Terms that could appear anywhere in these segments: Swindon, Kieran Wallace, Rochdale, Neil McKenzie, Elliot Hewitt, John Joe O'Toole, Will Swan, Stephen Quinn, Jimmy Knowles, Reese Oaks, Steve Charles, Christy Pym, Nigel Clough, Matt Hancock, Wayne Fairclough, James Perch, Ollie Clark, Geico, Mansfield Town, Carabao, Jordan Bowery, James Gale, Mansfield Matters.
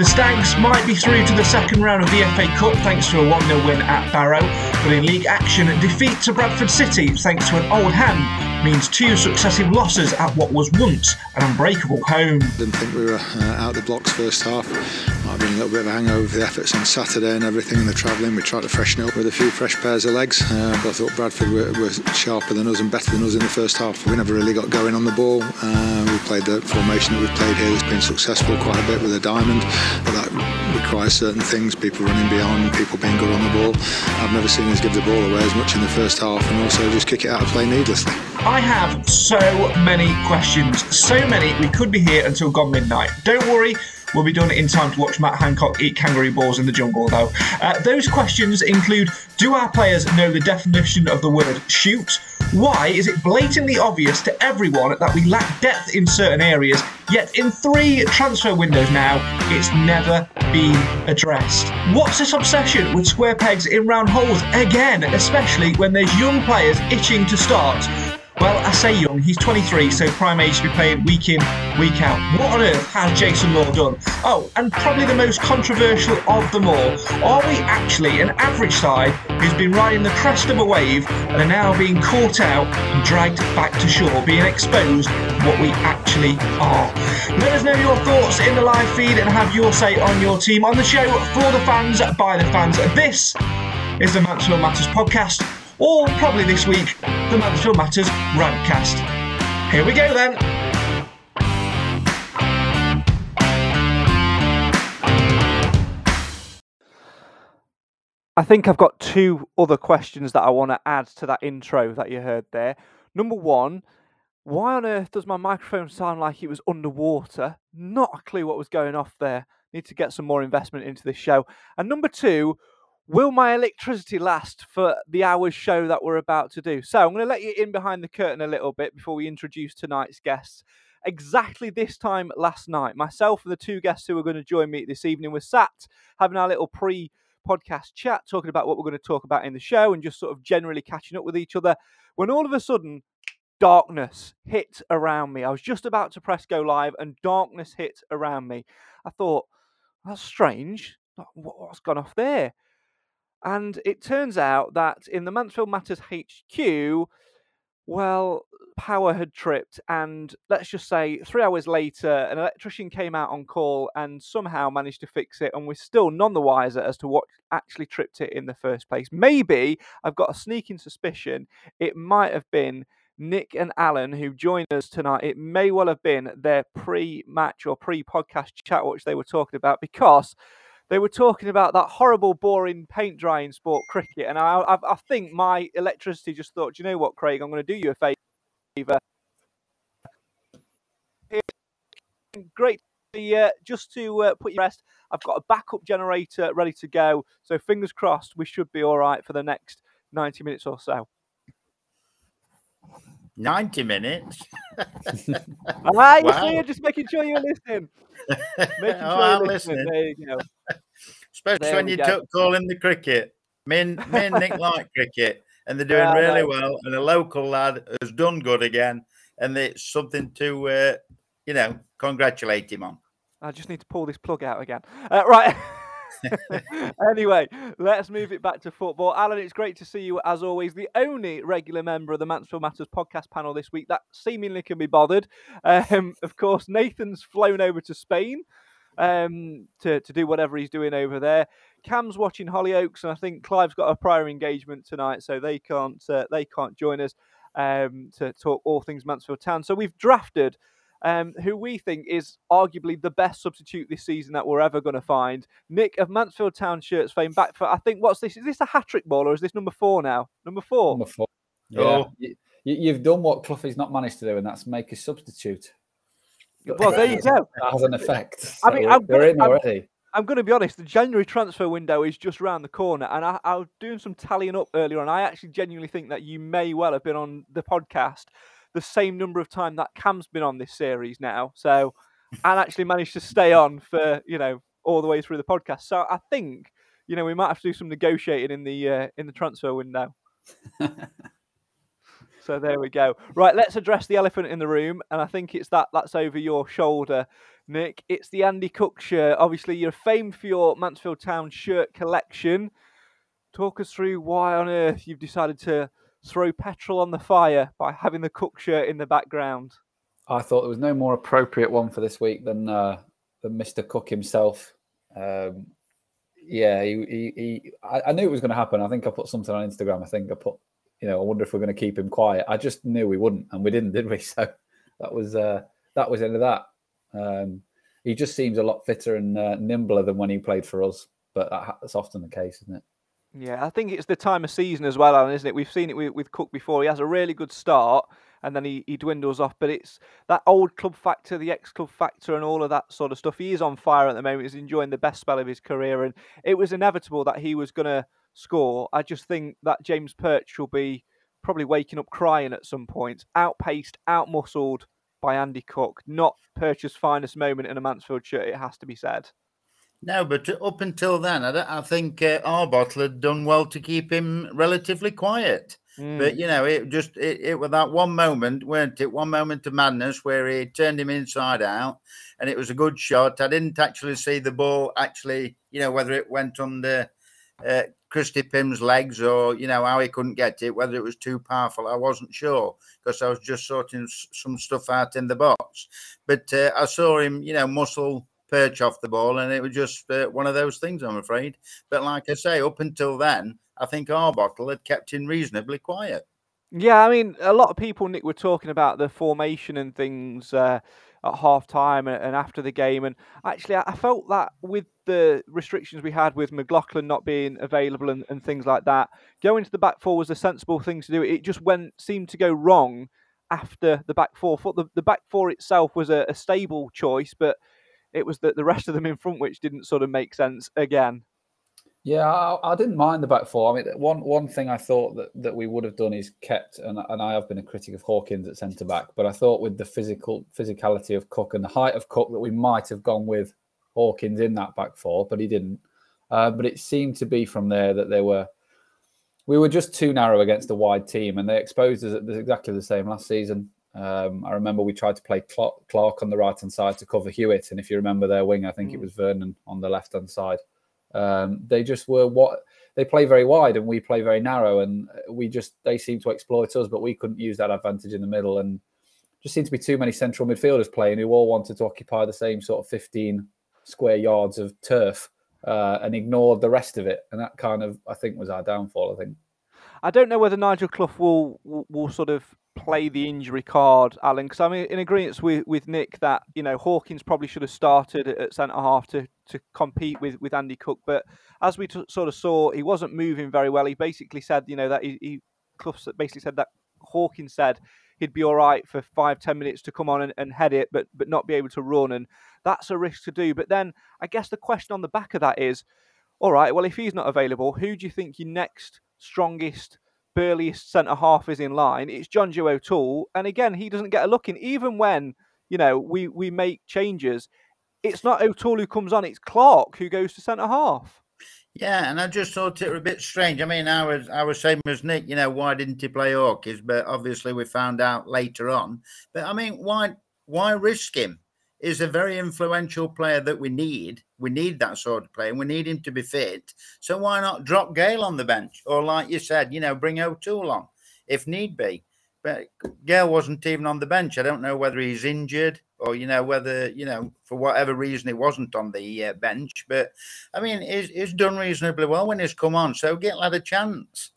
The Stanks might be through to the second round of the FA Cup thanks to a 1-0 win at Barrow, but in league action, defeat to Bradford City thanks to an old hand means two successive losses at what was once an unbreakable home. I didn't think we were out of the blocks first half. Might have been a little bit of a hangover with the efforts on Saturday and everything and the travelling. We tried to freshen up with a few fresh pairs of legs, but I thought Bradford were sharper than us and better than us in the first half. We never really got going on the ball. We played the formation that we've played here. It's been successful quite a bit with a diamond, but that requires certain things, people running beyond, people being good on the ball. I've never seen us give the ball away as much in the first half and also just kick it out of play needlessly. I have so many questions, so many we could be here until gone midnight. Don't worry, we'll be done in time to watch Matt Hancock eat kangaroo balls in the jungle though. Those questions include, do our players know the definition of the word shoot? Why is it blatantly obvious to everyone that we lack depth in certain areas, yet in three transfer windows now, it's never been addressed? What's this obsession with square pegs in round holes again, especially when there's young players itching to start? Well, I say young, he's 23, so prime age to be playing week in, week out. What on earth has Jason Law done? Oh, and probably the most controversial of them all. Are we actually an average side who's been riding the crest of a wave and are now being caught out and dragged back to shore, being exposed what we actually are? Let us know your thoughts in the live feed and have your say on your team on the show for the fans, by the fans. This is the Mansfield Matters podcast, or probably this week, the Mansfield Matters Rantcast. Here we go then. I think I've got two other questions that I want to add to that intro that you heard there. Number one, why on earth does my microphone sound like it was underwater? Not a clue what was going off there. Need to get some more investment into this show. And number two, will my electricity last for the hour's show that we're about to do? So I'm going to let you in behind the curtain a little bit before we introduce tonight's guests. Exactly this time last night, myself and the two guests who are going to join me this evening were sat having our little pre-podcast chat, talking about what we're going to talk about in the show and just sort of generally catching up with each other, when all of a sudden darkness hit around me. I was just about to press go live and darkness hit around me. I thought, that's strange. What's gone off there? And it turns out that in the Mansfield Matters HQ, well, power had tripped. And let's just say 3 hours later, an electrician came out on call and somehow managed to fix it. And we're still none the wiser as to what actually tripped it in the first place. Maybe, I've got a sneaking suspicion, it might have been Nick and Alan who join us tonight. It may well have been their pre-match or pre-podcast chat, which they were talking about, because they were talking about that horrible, boring, paint-drying sport, cricket. And I think my electricity just thought, do you know what, Craig, I'm going to do you a favour. Great. Just to put your rest, I've got a backup generator ready to go. So fingers crossed, we should be all right for the next 90 minutes or so. 90 minutes? Right, wow. So just making sure you're listening. There you go. Especially there when you took calling the cricket. Me and Nick like cricket, and they're doing really well. And a local lad has done good again, and it's something to, congratulate him on. I just need to pull this plug out again. Right. Anyway, let's move it back to football. Alan, it's great to see you as always, the only regular member of the Mansfield Matters podcast panel this week that seemingly can be bothered. Of course, Nathan's flown over to Spain to do whatever he's doing over there. Cam's watching Hollyoaks, and I think Clive's got a prior engagement tonight, so they can't join us to talk all things Mansfield Town. So we've drafted who we think is arguably the best substitute this season that we're ever going to find. Nick of Mansfield Town shirts fame, back for, I think, what's this? Is this a hat-trick ball or is this number four now? Number 4. Yeah. Oh. You've done what Cluffy's not managed to do, and that's make a substitute. Well, there you go. That has an effect. So I mean, I'm going to be honest, the January transfer window is just round the corner, and I was doing some tallying up earlier, and I actually genuinely think that you may well have been on the podcast the same number of time that Cam's been on this series now. So, and actually managed to stay on for, all the way through the podcast. So I think, we might have to do some negotiating in the transfer window. So there we go. Right, let's address the elephant in the room, and I think it's that's over your shoulder, Nick. It's the Andy Cook shirt. Obviously, you're famed for your Mansfield Town shirt collection. Talk us through why on earth you've decided to throw petrol on the fire by having the Cook shirt in the background. I thought there was no more appropriate one for this week than Mr. Cook himself. I knew it was going to happen. I think I put something on Instagram. I think I put, I wonder if we're going to keep him quiet. I just knew we wouldn't, and we didn't, did we? So that was into that. He just seems a lot fitter and nimbler than when he played for us, but that's often the case, isn't it? Yeah, I think it's the time of season as well, Alan, isn't it? We've seen it with Cook before. He has a really good start, and then he dwindles off. But it's that old club factor, the ex-club factor, and all of that sort of stuff. He is on fire at the moment. He's enjoying the best spell of his career, and it was inevitable that he was going to score. I just think that James Perch will be probably waking up crying at some point. Outpaced, outmuscled by Andy Cook. Not Perch's finest moment in a Mansfield shirt, it has to be said. No, but up until then, I think Arbottle had done well to keep him relatively quiet. Mm. But, it was that one moment, weren't it? One moment of madness where he turned him inside out, and it was a good shot. I didn't actually see the ball whether it went under Christy Pym's legs or, how he couldn't get it, whether it was too powerful. I wasn't sure because I was just sorting some stuff out in the box. But I saw him, muscle Perch off the ball, and it was just one of those things, I'm afraid. But like I say, up until then, I think Arbottle had kept him reasonably quiet. Yeah, I mean, a lot of people, Nick, were talking about the formation and things at half-time and after the game, and actually I felt that with the restrictions we had with McLaughlin not being available and things like that, going to the back four was a sensible thing to do. It just seemed to go wrong after the back four. I thought the back four itself was a stable choice, but it was the rest of them in front which didn't sort of make sense again. Yeah, I didn't mind the back four. I mean, one thing I thought that we would have done is kept, and I have been a critic of Hawkins at centre-back, but I thought with the physicality of Cook and the height of Cook that we might have gone with Hawkins in that back four, but he didn't. But it seemed to be from there that we were just too narrow against a wide team, and they exposed us at exactly the same last season. I remember we tried to play Clark on the right-hand side to cover Hewitt, and if you remember their wing, I think it was Vernon on the left-hand side. They just were they play very wide and we play very narrow, and they seemed to exploit us, but we couldn't use that advantage in the middle, and just seemed to be too many central midfielders playing who all wanted to occupy the same sort of 15 square yards of turf and ignored the rest of it, and that kind of, I think, was our downfall, I think. I don't know whether Nigel Clough will sort of play the injury card, Alan, because I'm in agreement with Nick that, Hawkins probably should have started at centre-half to compete with Andy Cook. But as we sort of saw, he wasn't moving very well. He basically said, that Clough basically said that Hawkins said he'd be all right for 5-10 minutes to come on and head it, but not be able to run. And that's a risk to do. But then I guess the question on the back of that is, all right, well, if he's not available, who do you think your next strongest, burliest centre-half is in line? It's Jonjo O'Toole, and again, he doesn't get a look in. Even when, we make changes, it's not O'Toole who comes on, it's Clark who goes to centre-half. Yeah, and I just thought it was a bit strange. I mean, I was same as Nick, why didn't he play Hawkins? But obviously we found out later on. But I mean, why risk him? He's a very influential player that we need. We need that sort of player, and we need him to be fit. So why not drop Gale on the bench? Or like you said, bring O'Toole on if need be. But Gale wasn't even on the bench. I don't know whether he's injured or, whether, for whatever reason he wasn't on the bench. But, I mean, he's done reasonably well when he's come on. So Gale had a chance.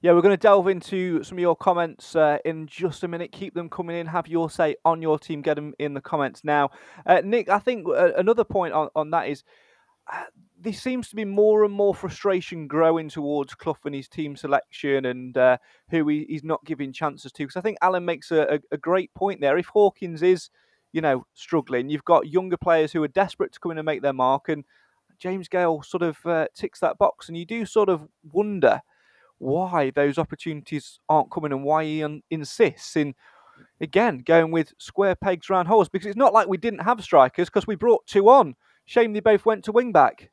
Yeah, we're going to delve into some of your comments in just a minute. Keep them coming in. Have your say on your team. Get them in the comments now. Nick, I think another point on that is there seems to be more and more frustration growing towards Clough and his team selection and who he's not giving chances to. Because I think Alan makes a great point there. If Hawkins is, struggling, you've got younger players who are desperate to come in and make their mark. And James Gale sort of ticks that box. And you do sort of wonder why those opportunities aren't coming and why he insists in, again, going with square pegs round holes, because it's not like we didn't have strikers because we brought two on. Shame they both went to wing back.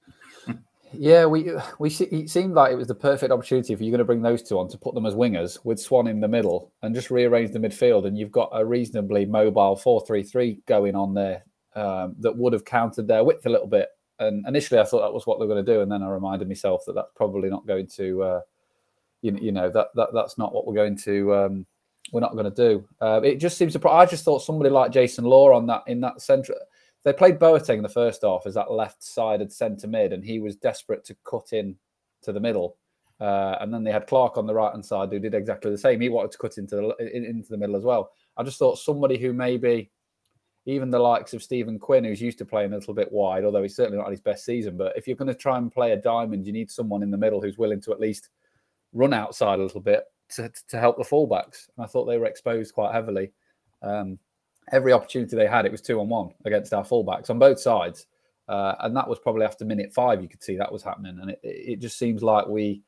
Yeah, we it seemed like it was the perfect opportunity if you're going to bring those two on to put them as wingers with Swan in the middle and just rearrange the midfield, and you've got a reasonably mobile 4-3-3 going on there that would have countered their width a little bit. And initially, I thought that was what they were going to do, and then I reminded myself that that's probably not going to, that's not what we're going to. We're not going to do. It just seems to. I just thought somebody like Jason Law on that in that centre. They played Boateng the first half as that left-sided centre mid, and he was desperate to cut in to the middle. And then they had Clark on the right-hand side who did exactly the same. He wanted to cut into the middle as well. I just thought somebody who maybe even the likes of Stephen Quinn, who's used to playing a little bit wide, although he's certainly not had his best season. But if you're going to try and play a diamond, you need someone in the middle who's willing to at least run outside a little bit to help the fullbacks. And I thought they were exposed quite heavily. Every opportunity they had, it was 2-on-1 against our fullbacks on both sides. And that was probably after minute 5, you could see that was happening. And it just seems like we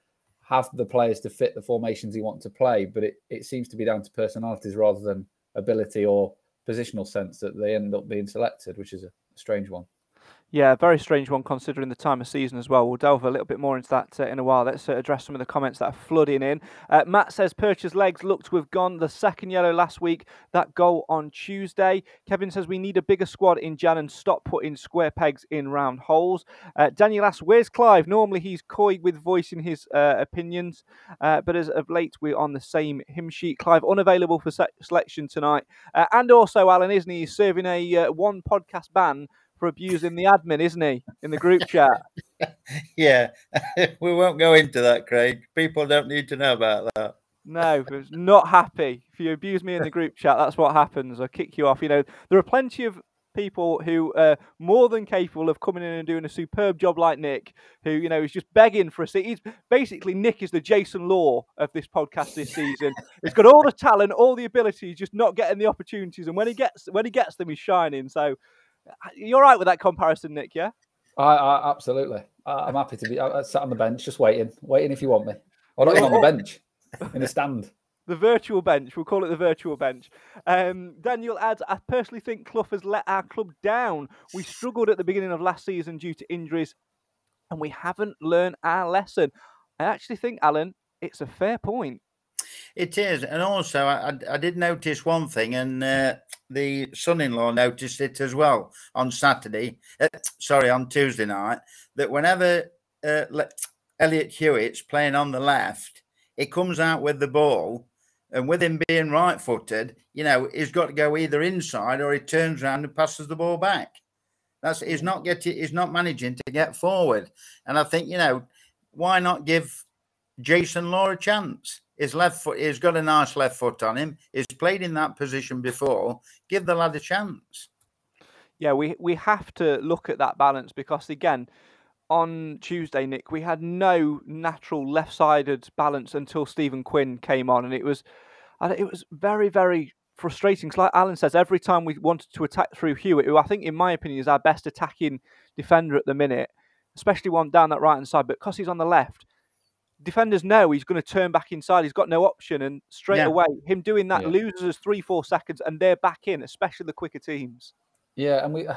have the players to fit the formations you want to play, but it seems to be down to personalities rather than ability or positional sense that they end up being selected, which is a strange one. Yeah, very strange one considering the time of season as well. We'll delve a little bit more into that in a while. Let's address some of the comments that are flooding in. Matt says, Percher's legs looked to have gone. The second yellow last week, that goal on Tuesday. Kevin says, we need a bigger squad in Jan and stop putting square pegs in round holes. Daniel asks, where's Clive? Normally he's coy with voicing his opinions, but as of late we're on the same hymn sheet. Clive unavailable for selection tonight. And also Alan Isney is serving a one podcast ban for abusing the admin, isn't he, in the group chat? Yeah, we won't go into that, Craig. People don't need to know about that. No, it's not happy. If you abuse me in the group chat, that's what happens. I'll kick you off. You know, there are plenty of people who are more than capable of coming in and doing a superb job like Nick, who, you know, is just begging for a seat. He's basically, Nick is the Jason Law of this podcast this season. He's got all the talent, all the ability, he's just not getting the opportunities. And when he gets them, he's shining. So, you're right with that comparison, Nick, yeah? I absolutely. I'm happy to be sat on the bench, just waiting if you want me. Or not even on the bench, in the stand. The virtual bench. We'll call it the virtual bench. Daniel adds, I personally think Clough has let our club down. We struggled at the beginning of last season due to injuries, and we haven't learned our lesson. I actually think, Alan, it's a fair point. It is. And also, I did notice one thing, and... the son-in-law noticed it as well on Tuesday night, that whenever Elliot Hewitt's playing on the left, he comes out with the ball, and with him being right-footed, you know, he's got to go either inside or he turns around and passes the ball back. He's not managing to get forward. And I think, you know, why not give Jason Law a chance? His left foot, he's got a nice left foot on him. He's played in that position before. Give the lad a chance. Yeah, we have to look at that balance because, again, on Tuesday, Nick, we had no natural left-sided balance until Stephen Quinn came on, and it was very, very frustrating. It's like Alan says, every time we wanted to attack through Hewitt, who I think, in my opinion, is our best attacking defender at the minute, especially one down that right-hand side, but because he's on the left, defenders know he's going to turn back inside. He's got no option. And straight away, him doing that loses us 3-4 seconds and they're back in, especially the quicker teams. Yeah, and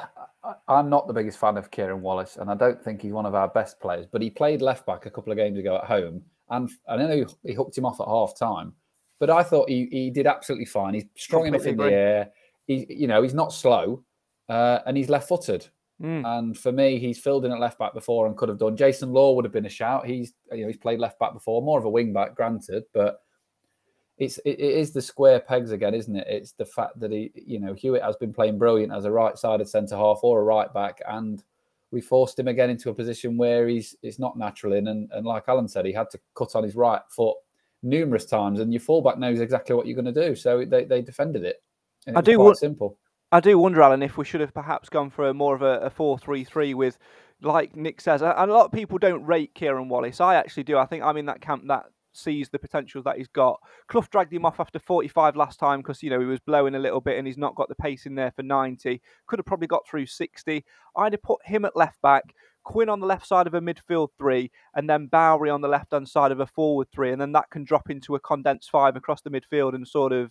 I'm not the biggest fan of Kieran Wallace and I don't think he's one of our best players, but he played left-back a couple of games ago at home and I know he hooked him off at half-time, but I thought he did absolutely fine. He's strong enough in the air. He's not slow and he's left-footed. And for me, he's filled in at left back before and could have done. Jason Law would have been a shout. He's played left back before, more of a wing back, granted, but it is the square pegs again, isn't it? It's the fact that Hewitt has been playing brilliant as a right-sided centre half or a right back, and we forced him again into a position where it's not natural in. And like Alan said, he had to cut on his right foot numerous times, and your fullback knows exactly what you're going to do, so they defended it. And it was quite simple. I do wonder, Alan, if we should have perhaps gone for more of a 4-3-3 with, like Nick says, and a lot of people don't rate Kieran Wallace. I actually do. I think I'm in that camp that sees the potential that he's got. Clough dragged him off after 45 last time because, you know, he was blowing a little bit and he's not got the pace in there for 90. Could have probably got through 60. I'd have put him at left back, Quinn on the left side of a midfield 3, and then Bowery on the left-hand side of a forward 3, and then that can drop into a condensed 5 across the midfield and sort of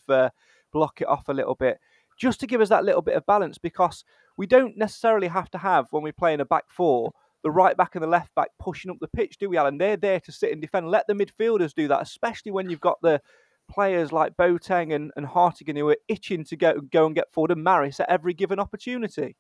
block it off a little bit, just to give us that little bit of balance, because we don't necessarily have to have, when we're playing a back 4, the right back and the left back pushing up the pitch, do we, Alan? They're there to sit and defend. Let the midfielders do that, especially when you've got the players like Boateng and Hartigan who are itching to go and get forward, and Maris at every given opportunity.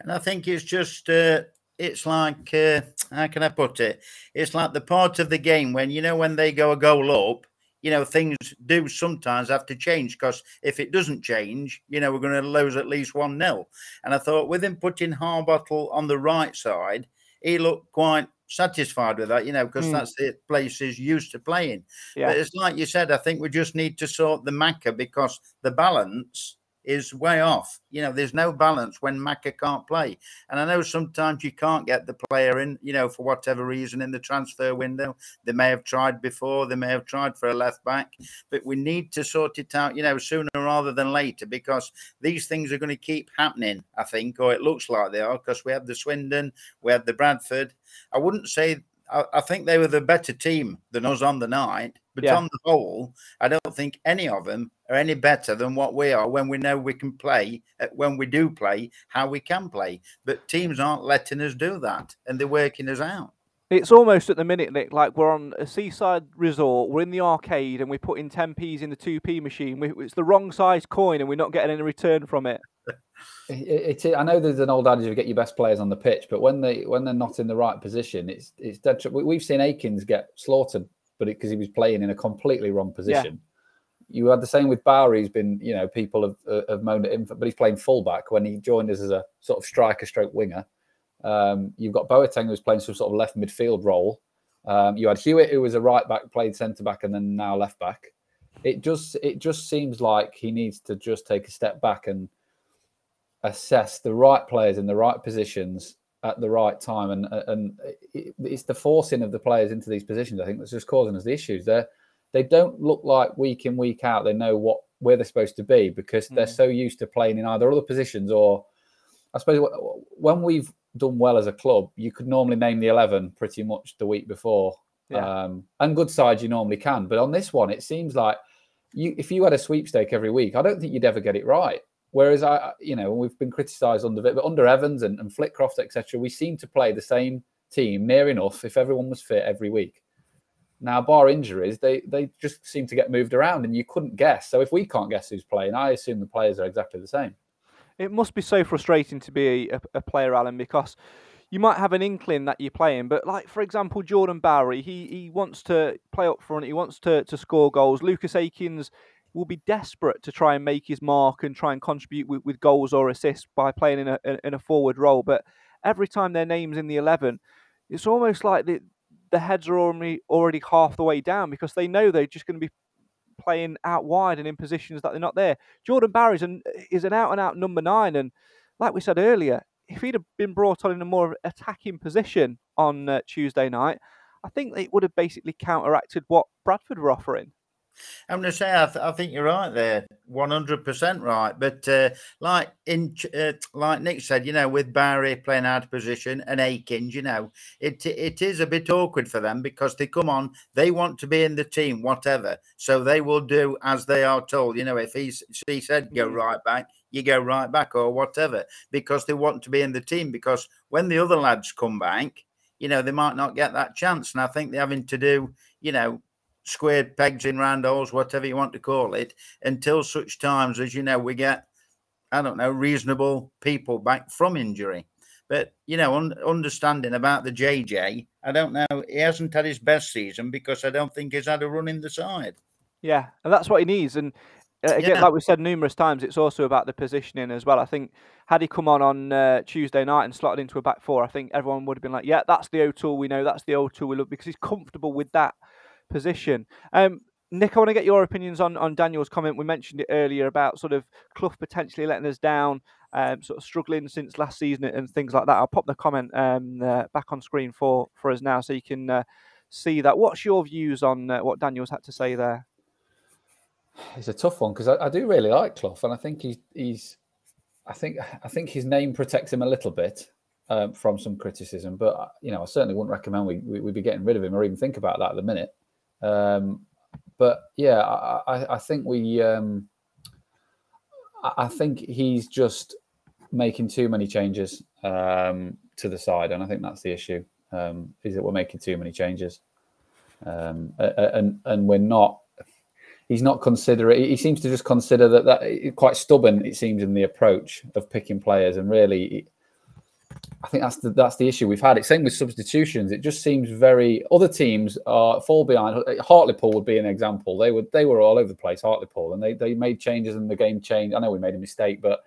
And I think it's just, it's like, how can I put it? It's like the part of the game when, you know, when they go a goal up, you know, things do sometimes have to change, because if it doesn't change, you know, we're going to lose at least 1-0. And I thought with him putting Harbottle on the right side, he looked quite satisfied with that, you know, because that's the place he's used to playing. Yeah. But it's like you said, I think we just need to sort the Macca, because the balance is way off. You know, there's no balance when Macca can't play. And I know sometimes you can't get the player in, you know, for whatever reason in the transfer window. They may have tried before, they may have tried for a left back, but we need to sort it out, you know, sooner rather than later, because these things are going to keep happening, I think, or it looks like they are, because we had the Swindon, we had the Bradford. I wouldn't say, I think they were the better team than us on the night. But on the whole, I don't think any of them are any better than what we are when we know we can play, when we do play, how we can play. But teams aren't letting us do that, and they're working us out. It's almost at the minute, Nick, like we're on a seaside resort, we're in the arcade, and we're putting 10p's in the 2p machine. It's the wrong size coin, and we're not getting any return from it. I know there's an old adage of get your best players on the pitch, but when they're not in the right position, it's dead. We've seen Aikens get slaughtered, but because he was playing in a completely wrong position. Yeah. You had the same with Bowery. He's been, you know, people have moaned at him, but he's playing fullback when he joined us as a sort of striker/winger. You've got Boateng, who's playing some sort of left midfield role. You had Hewitt, who was a right back, played centre back, and then now left back. It just seems like he needs to just take a step back and assess the right players in the right positions at the right time, and it's the forcing of the players into these positions, I think, that's just causing us the issues. They don't look like week in, week out they know where they're supposed to be, because they're so used to playing in either other positions, or I suppose when we've done well as a club, you could normally name the 11 pretty much the week before, and good sides you normally can, but on this one it seems like if you had a sweepstake every week, I don't think you'd ever get it right. Whereas, you know, we've been criticised under Evans and Flitcroft, etc., we seem to play the same team near enough if everyone was fit every week. Now, bar injuries, they just seem to get moved around and you couldn't guess. So if we can't guess who's playing, I assume the players are exactly the same. It must be so frustrating to be a player, Alan, because you might have an inkling that you're playing, but like, for example, Jordan Bowery, he wants to play up front, he wants to score goals. Lucas Aikins will be desperate to try and make his mark and try and contribute with goals or assists by playing in a forward role. But every time their name's in the 11, it's almost like the heads are already half the way down, because they know they're just going to be playing out wide and in positions that they're not there. Jordan Barry is an out-and-out number 9. And like we said earlier, if he'd have been brought on in a more attacking position on Tuesday night, I think it would have basically counteracted what Bradford were offering. I'm going to say, I think you're right there, 100% right. But like Nick said, you know, with Barry playing out of position and Aikins, you know, it is a bit awkward for them, because they come on, they want to be in the team, whatever. So they will do as they are told. You know, if he said go right back, you go right back or whatever, because they want to be in the team. Because when the other lads come back, you know, they might not get that chance. And I think they're having to do, you know, squared pegs in round holes, whatever you want to call it, until such times as, you know, we get, I don't know, reasonable people back from injury. But, you know, understanding about the JJ, I don't know, he hasn't had his best season, because I don't think he's had a run in the side. Yeah, and that's what he needs. And again, like we've said numerous times, it's also about the positioning as well. I think had he come on Tuesday night and slotted into a back four, I think everyone would have been like, yeah, that's the O'Toole we know, that's the O'Toole we love, because he's comfortable with that position. Nick, I want to get your opinions on Daniel's comment. We mentioned it earlier about sort of Clough potentially letting us down, sort of struggling since last season and things like that. I'll pop the comment back on screen for us now, so you can see that. What's your views on what Daniel's had to say there? It's a tough one, because I do really like Clough, and I think I think his name protects him a little bit from some criticism. But, you know, I certainly wouldn't recommend we be getting rid of him or even think about that at the minute. But yeah, I think I think he's just making too many changes to the side, and I think that's the issue, is that we're making too many changes, and we're not. He's not considerate. He seems to just consider that quite stubborn. It seems in the approach of picking players, and really, I think that's the issue we've had. It's same with substitutions. It just seems very. Other teams fall behind. Hartlepool would be an example. They were all over the place. Hartlepool, and they made changes, and the game changed. I know we made a mistake, but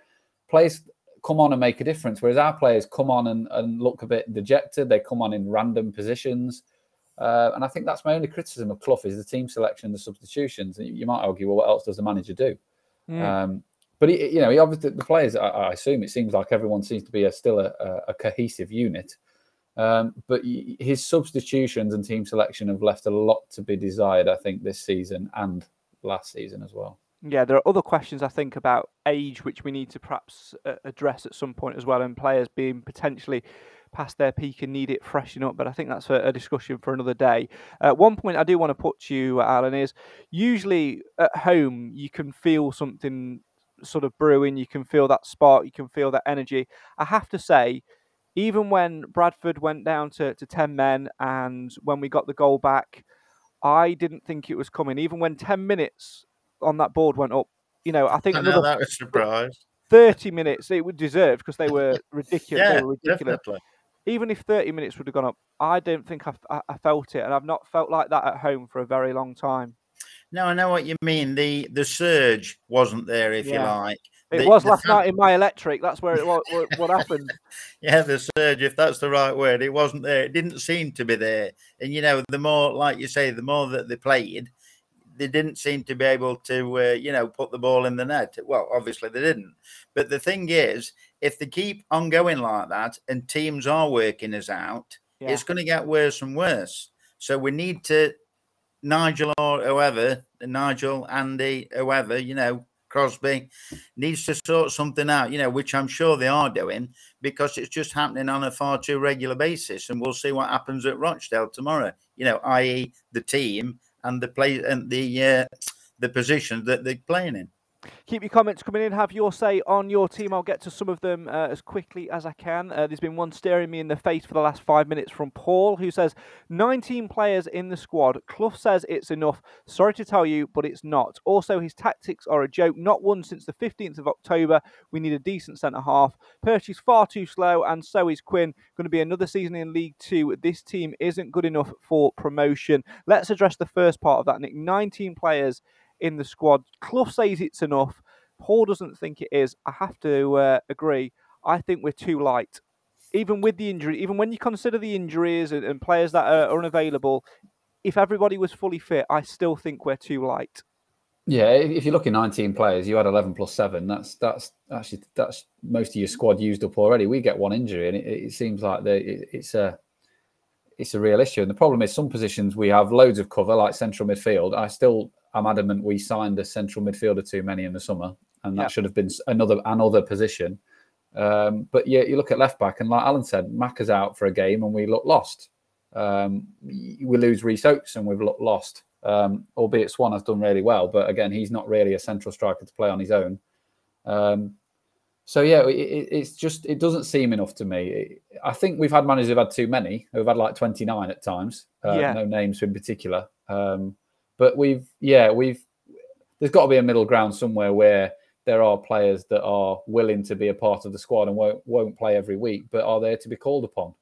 players come on and make a difference. Whereas our players come on and look a bit dejected. They come on in random positions. And I think that's my only criticism of Clough is the team selection and the substitutions. And you might argue, well, what else does the manager do? Yeah. But he obviously the players. I assume it seems like everyone seems to be still a cohesive unit. But his substitutions and team selection have left a lot to be desired, I think, this season and last season as well. Yeah, there are other questions I think about age, which we need to perhaps address at some point as well, and players being potentially past their peak and need it freshening up, but I think that's a discussion for another day. One point I do want to put to you, Alan, is usually at home you can feel something sort of brewing, you can feel that spark, you can feel that energy. I have to say, even when Bradford went down to 10 men and when we got the goal back, I didn't think it was coming. Even when 10 minutes on that board went up, I think... I know, that was a surprise. 30 minutes, it was deserved because they were ridiculous. Yeah, they were ridiculous. Definitely. Even if 30 minutes would have gone up, I don't think I felt it. And I've not felt like that at home for a very long time. No, I know what you mean. The surge wasn't there, if you like. It was last night in my electric. That's where it was, what happened. Yeah, the surge, if that's the right word. It wasn't there. It didn't seem to be there. And, the more, like you say, the more that they played, they didn't seem to be able to, put the ball in the net. Well, obviously they didn't. But the thing is, if they keep on going like that and teams are working us out, it's going to get worse and worse. So we need to, Nigel, Andy, whoever, Crosby, needs to sort something out, which I'm sure they are doing, because it's just happening on a far too regular basis. And we'll see what happens at Rochdale tomorrow, i.e. the team and the play and the position that they're playing in. Keep your comments coming in. Have your say on your team. I'll get to some of them as quickly as I can. There's been one staring me in the face for the last 5 minutes from Paul, who says, 19 players in the squad. Clough says it's enough. Sorry to tell you, but it's not. Also, his tactics are a joke. Not won since the 15th of October. We need a decent centre-half. Percy's far too slow, and so is Quinn. Going to be another season in League 2. This team isn't good enough for promotion. Let's address the first part of that, Nick. 19 players in the squad. Clough says it's enough. Paul doesn't think it is. I have to agree. I think we're too light. Even with the injury, even when you consider the injuries and players that are unavailable, if everybody was fully fit, I still think we're too light. Yeah, if you look at 19 players, you had 11 plus 7. That's most of your squad used up already. We get one injury, and it seems like it's a real issue. And the problem is some positions we have loads of cover, like central midfield. I'm adamant we signed a central midfielder too many in the summer, and that should have been another position. But yeah, you look at left back, and like Alan said, Macca's out for a game, and we look lost. We lose Reese Oaks, and we've looked lost. Albeit Swan has done really well, but again, he's not really a central striker to play on his own. So yeah, it doesn't seem enough to me. I think we've had managers who've had too many. We've had like 29 at times. No names in particular. But there's got to be a middle ground somewhere where there are players that are willing to be a part of the squad and won't play every week, but are there to be called upon.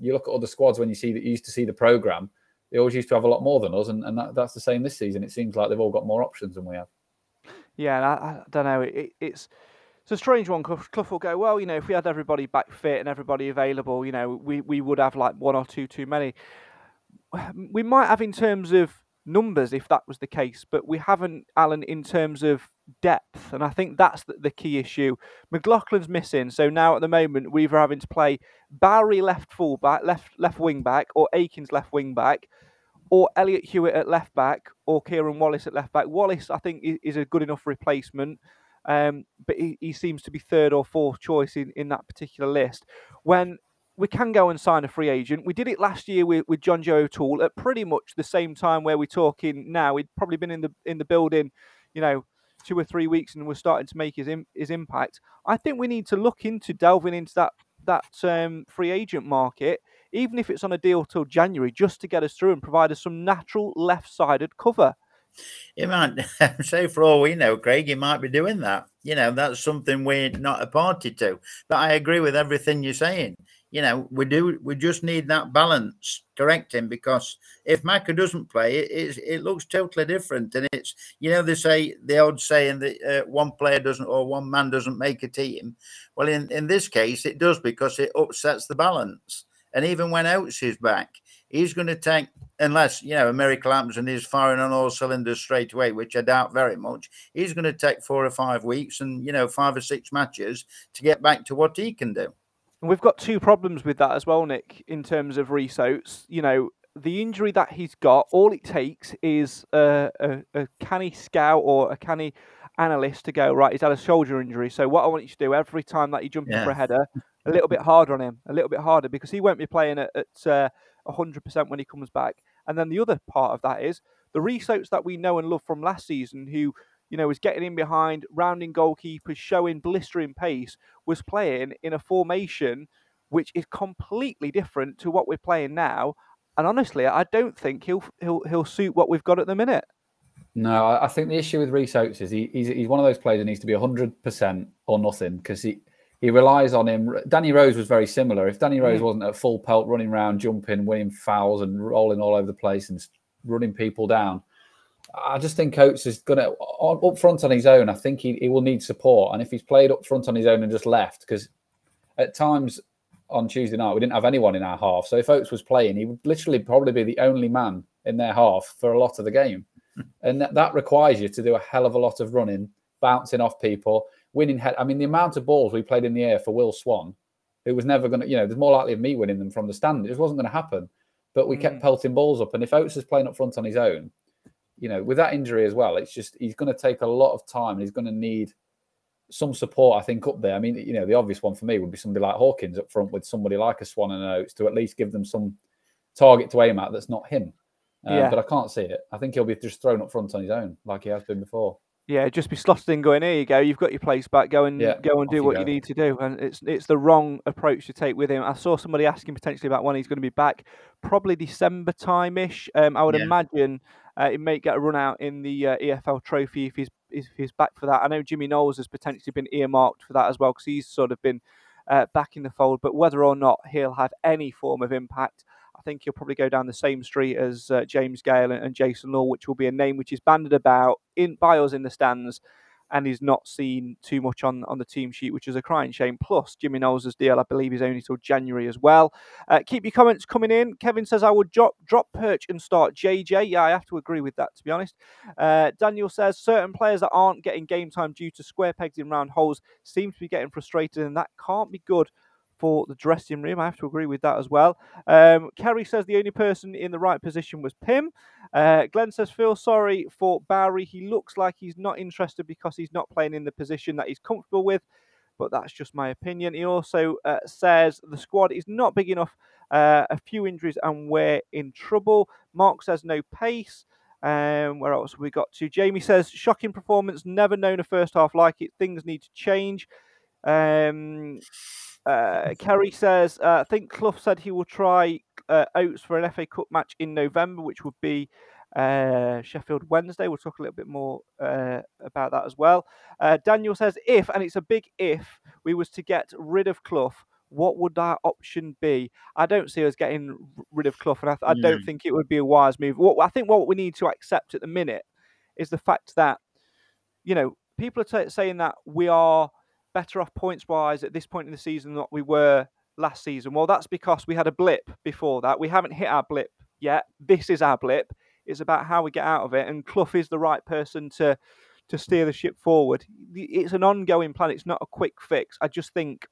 You look at other squads when you used to see the programme, they always used to have a lot more than us, and that's the same this season. It seems like they've all got more options than we have. Yeah, and I don't know. It's a strange one. Clough will go, well, if we had everybody back fit and everybody available, we would have like one or two too many. We might have in terms of numbers if that was the case, but we haven't, Alan, in terms of depth, and I think that's the key issue. McLaughlin's missing, so now at the moment we're having to play Barry left fullback, left wing back, or Aikens left wing back, or Elliot Hewitt at left back, or Kieran Wallace at left back. Wallace, I think, is a good enough replacement, but he seems to be third or fourth choice in that particular list. When we can go and sign a free agent. We did it last year with John Joe O'Toole at pretty much the same time where we're talking now. He'd probably been in the building, 2 or 3 weeks, and was starting to make his impact. I think we need to look into delving into that that free agent market, even if it's on a deal till January, just to get us through and provide us some natural left-sided cover. You might say, for all we know, Craig, you might be doing that. You know, that's something we're not a party to. But I agree with everything you're saying. You know, we just need that balance correcting, because if Macca doesn't play, it looks totally different. And it's, you know, they say the old saying that one player doesn't, or one man doesn't make a team. Well, in this case, it does, because it upsets the balance. And even when Oates is back, he's going to take, unless, you know, a miracle happens and he's firing on all cylinders straight away, which I doubt very much, he's going to take 4 or 5 weeks and, you know, 5 or 6 matches to get back to what he can do. And we've got two problems with that as well, Nick, in terms of Reese Oates. You know, the injury that he's got, all it takes is a canny scout or a canny analyst to go, right, he's had a shoulder injury. So what I want you to do every time that you jump in for a header, a little bit harder on him, because he won't be playing at 100% when he comes back. And then the other part of that is the Reese Oates that we know and love from last season, who, you know, was getting in behind, rounding goalkeepers, showing blistering pace, was playing in a formation which is completely different to what we're playing now. And honestly, I don't think he'll suit what we've got at the minute. No, I think the issue with Reese Oates is he's one of those players that needs to be 100% or nothing, because he relies on him. Danny Rose was very similar. If Danny Rose wasn't at full pelt, running around, jumping, winning fouls and rolling all over the place and running people down, I just think Oates is going to, up front on his own, I think he will need support. And if he's played up front on his own and just left, because at times on Tuesday night, we didn't have anyone in our half. So if Oates was playing, he would literally probably be the only man in their half for a lot of the game. And that requires you to do a hell of a lot of running, bouncing off people, winning head. I mean, the amount of balls we played in the air for Will Swan, it was never going to, you know, there's more likely of me winning them from the stand. It just wasn't going to happen. But we kept pelting balls up. And if Oates is playing up front on his own, you know, with that injury as well, it's just, he's going to take a lot of time. He's going to need some support, I think, up there. I mean, you know, the obvious one for me would be somebody like Hawkins up front with somebody like a Swan and an Oates to at least give them some target to aim at that's not him. But I can't see it. I think he'll be just thrown up front on his own like he has been before. Yeah, just be slotted in going, here you go, you've got your place back, go and do what you need to do. And it's the wrong approach to take with him. I saw somebody asking potentially about when he's going to be back, probably December time-ish. I would imagine it may get a run out in the EFL trophy if he's back for that. I know Jimmy Knowles has potentially been earmarked for that as well, because he's sort of been back in the fold. But whether or not he'll have any form of impact, I think he'll probably go down the same street as James Gale and Jason Law, which will be a name which is banded about by us in the stands, and is not seen too much on the team sheet, which is a crying shame. Plus, Jimmy Knowles' deal, I believe, is only till January as well. Keep your comments coming in. Kevin says, I would drop Perch and start JJ. Yeah, I have to agree with that, to be honest. Daniel says, certain players that aren't getting game time due to square pegs in round holes seem to be getting frustrated, and that can't be good for the dressing room. I have to agree with that as well. Kerry says the only person in the right position was Pim. Glenn says, feel sorry for Bowery. He looks like he's not interested because he's not playing in the position that he's comfortable with, but that's just my opinion. He also says the squad is not big enough, a few injuries and we're in trouble. Mark says no pace. Where else have we got to? Jamie says, shocking performance, never known a first half like it. Things need to change. Kerry says, I think Clough said he will try Oates for an FA Cup match in November, which would be Sheffield Wednesday. We'll talk a little bit more about that as well. Daniel says, if, and it's a big if, we was to get rid of Clough, what would that option be? I don't see us getting rid of Clough, and I don't think it would be a wise move. I think what we need to accept at the minute is the fact that, you know, people are saying that we are better off points-wise at this point in the season than what we were last season. Well, that's because we had a blip before that. We haven't hit our blip yet. This is our blip. It's about how we get out of it, and Clough is the right person to steer the ship forward. It's an ongoing plan. It's not a quick fix. I just think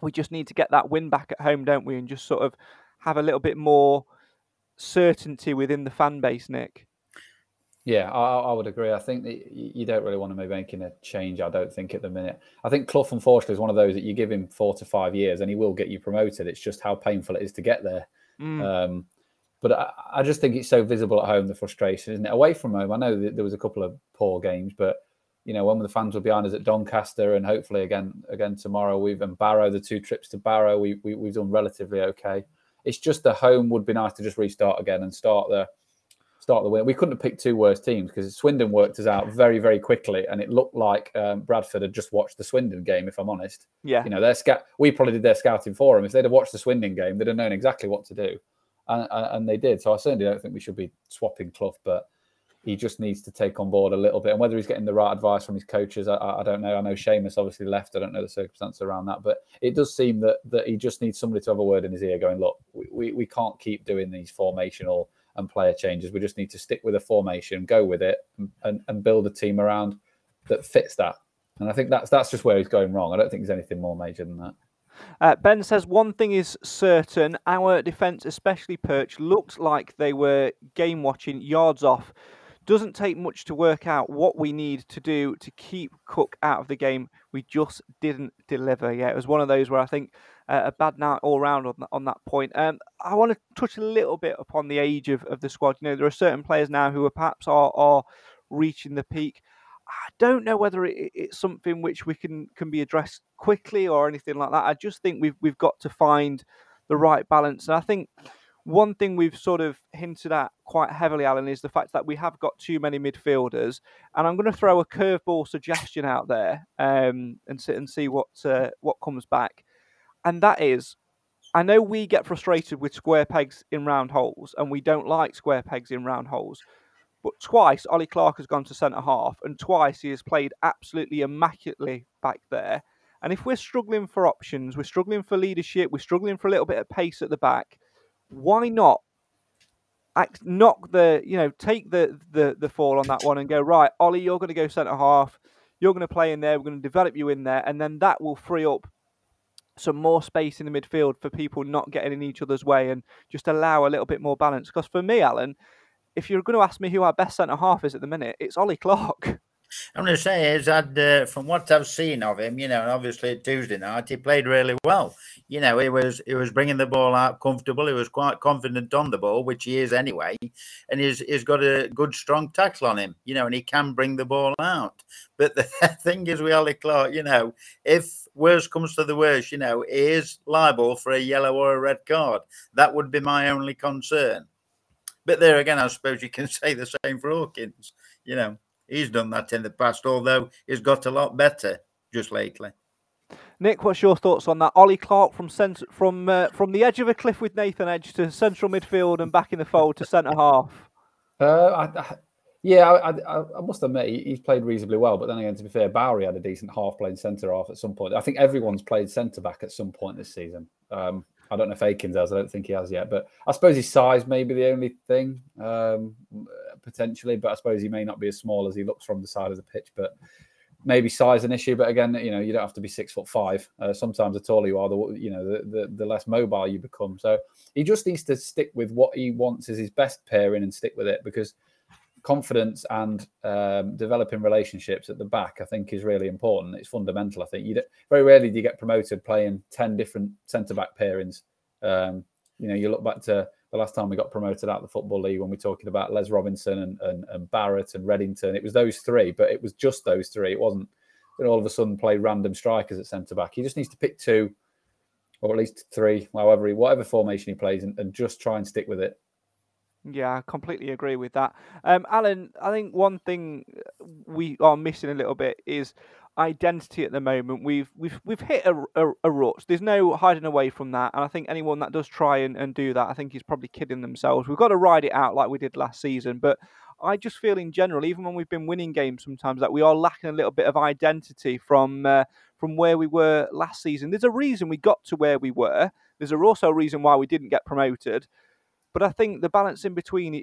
we just need to get that win back at home, don't we, and just sort of have a little bit more certainty within the fan base, Nick. Yeah, I would agree. I think that you don't really want to be making a change, I don't think, at the minute. I think Clough, unfortunately, is one of those that you give him 4 to 5 years and he will get you promoted. It's just how painful it is to get there. But I just think it's so visible at home, the frustration, isn't it? Away from home, I know that there was a couple of poor games, but you know, when the fans were behind us at Doncaster, and hopefully again tomorrow, we've and Barrow, the two trips to Barrow, we've done relatively okay. It's just the home would be nice to just restart again and start the win. We couldn't have picked two worse teams because Swindon worked us out very, very quickly, and it looked like Bradford had just watched the Swindon game, if I'm honest. Yeah. You know, we probably did their scouting for them. If they'd have watched the Swindon game, they'd have known exactly what to do. And they did. So I certainly don't think we should be swapping Clough, but he just needs to take on board a little bit. And whether he's getting the right advice from his coaches, I don't know. I know Seamus obviously left. I don't know the circumstances around that. But it does seem that he just needs somebody to have a word in his ear going, look, we can't keep doing these formational and player changes. We just need to stick with a formation, go with it, and build a team around that fits that. And I think that's just where he's going wrong. I don't think there's anything more major than that. Ben says one thing is certain. Our defence, especially Perch, looked like they were game-watching, yards off. Doesn't take much to work out what we need to do to keep Cook out of the game. We just didn't deliver. Yeah, it was one of those where I think a bad night all round on that point. I want to touch a little bit upon the age of the squad. You know, there are certain players now who are perhaps reaching the peak. I don't know whether it's something which we can be addressed quickly or anything like that. I just think we've got to find the right balance. And I think one thing we've sort of hinted at quite heavily, Alan, is the fact that we have got too many midfielders. And I'm going to throw a curveball suggestion out there and sit and see what comes back. And that is, I know we get frustrated with square pegs in round holes, and we don't like square pegs in round holes. But twice, Ollie Clark has gone to centre-half, and twice he has played absolutely immaculately back there. And if we're struggling for options, we're struggling for leadership, we're struggling for a little bit of pace at the back, why not take the fall on that one and go, right, Ollie, you're going to go centre-half, you're going to play in there, we're going to develop you in there, and then that will free up some more space in the midfield for people not getting in each other's way and just allow a little bit more balance. Because for me, Alan, if you're going to ask me who our best centre-half is at the minute, it's Ollie Clark. I'm going to say is that from what I've seen of him, you know, and obviously Tuesday night, he played really well. You know, he was bringing the ball out comfortable. He was quite confident on the ball, which he is anyway. And he's got a good, strong tackle on him, you know, and he can bring the ball out. But the thing is with Ollie Clark, you know, if worse comes to the worst, you know, he is liable for a yellow or a red card. That would be my only concern. But there again, I suppose you can say the same for Hawkins. You know, he's done that in the past, although he's got a lot better just lately. Nick, what's your thoughts on that? Ollie Clark from the edge of a cliff with Nathan Edge to central midfield and back in the fold to centre-half. I must admit, he's played reasonably well. But then again, to be fair, Bowery had a decent half playing centre-half at some point. I think everyone's played centre-back at some point this season. I don't know if Aikens has. I don't think he has yet. But I suppose his size may be the only thing, potentially. But I suppose he may not be as small as he looks from the side of the pitch. But maybe size an issue. But again, you know, you don't have to be 6'5". Sometimes the taller you are, the less mobile you become. So he just needs to stick with what he wants as his best pairing and stick with it, because confidence and developing relationships at the back, I think, is really important. It's fundamental, I think. Very rarely do you get promoted playing 10 different centre-back pairings. You know, you look back to the last time we got promoted out of the Football League when we're talking about Les Robinson and Barrett and Reddington. It was those three, but it was just those three. It wasn't all of a sudden play random strikers at centre-back. He just needs to pick two or at least three, whatever formation he plays, and just try and stick with it. Yeah, I completely agree with that. Alan, I think one thing we are missing a little bit is identity at the moment. We've hit a rut. There's no hiding away from that. And I think anyone that does try and do that, I think is probably kidding themselves. We've got to ride it out like we did last season. But I just feel in general, even when we've been winning games sometimes, that we are lacking a little bit of identity from where we were last season. There's a reason we got to where we were. There's also a reason why we didn't get promoted. But I think the balance in between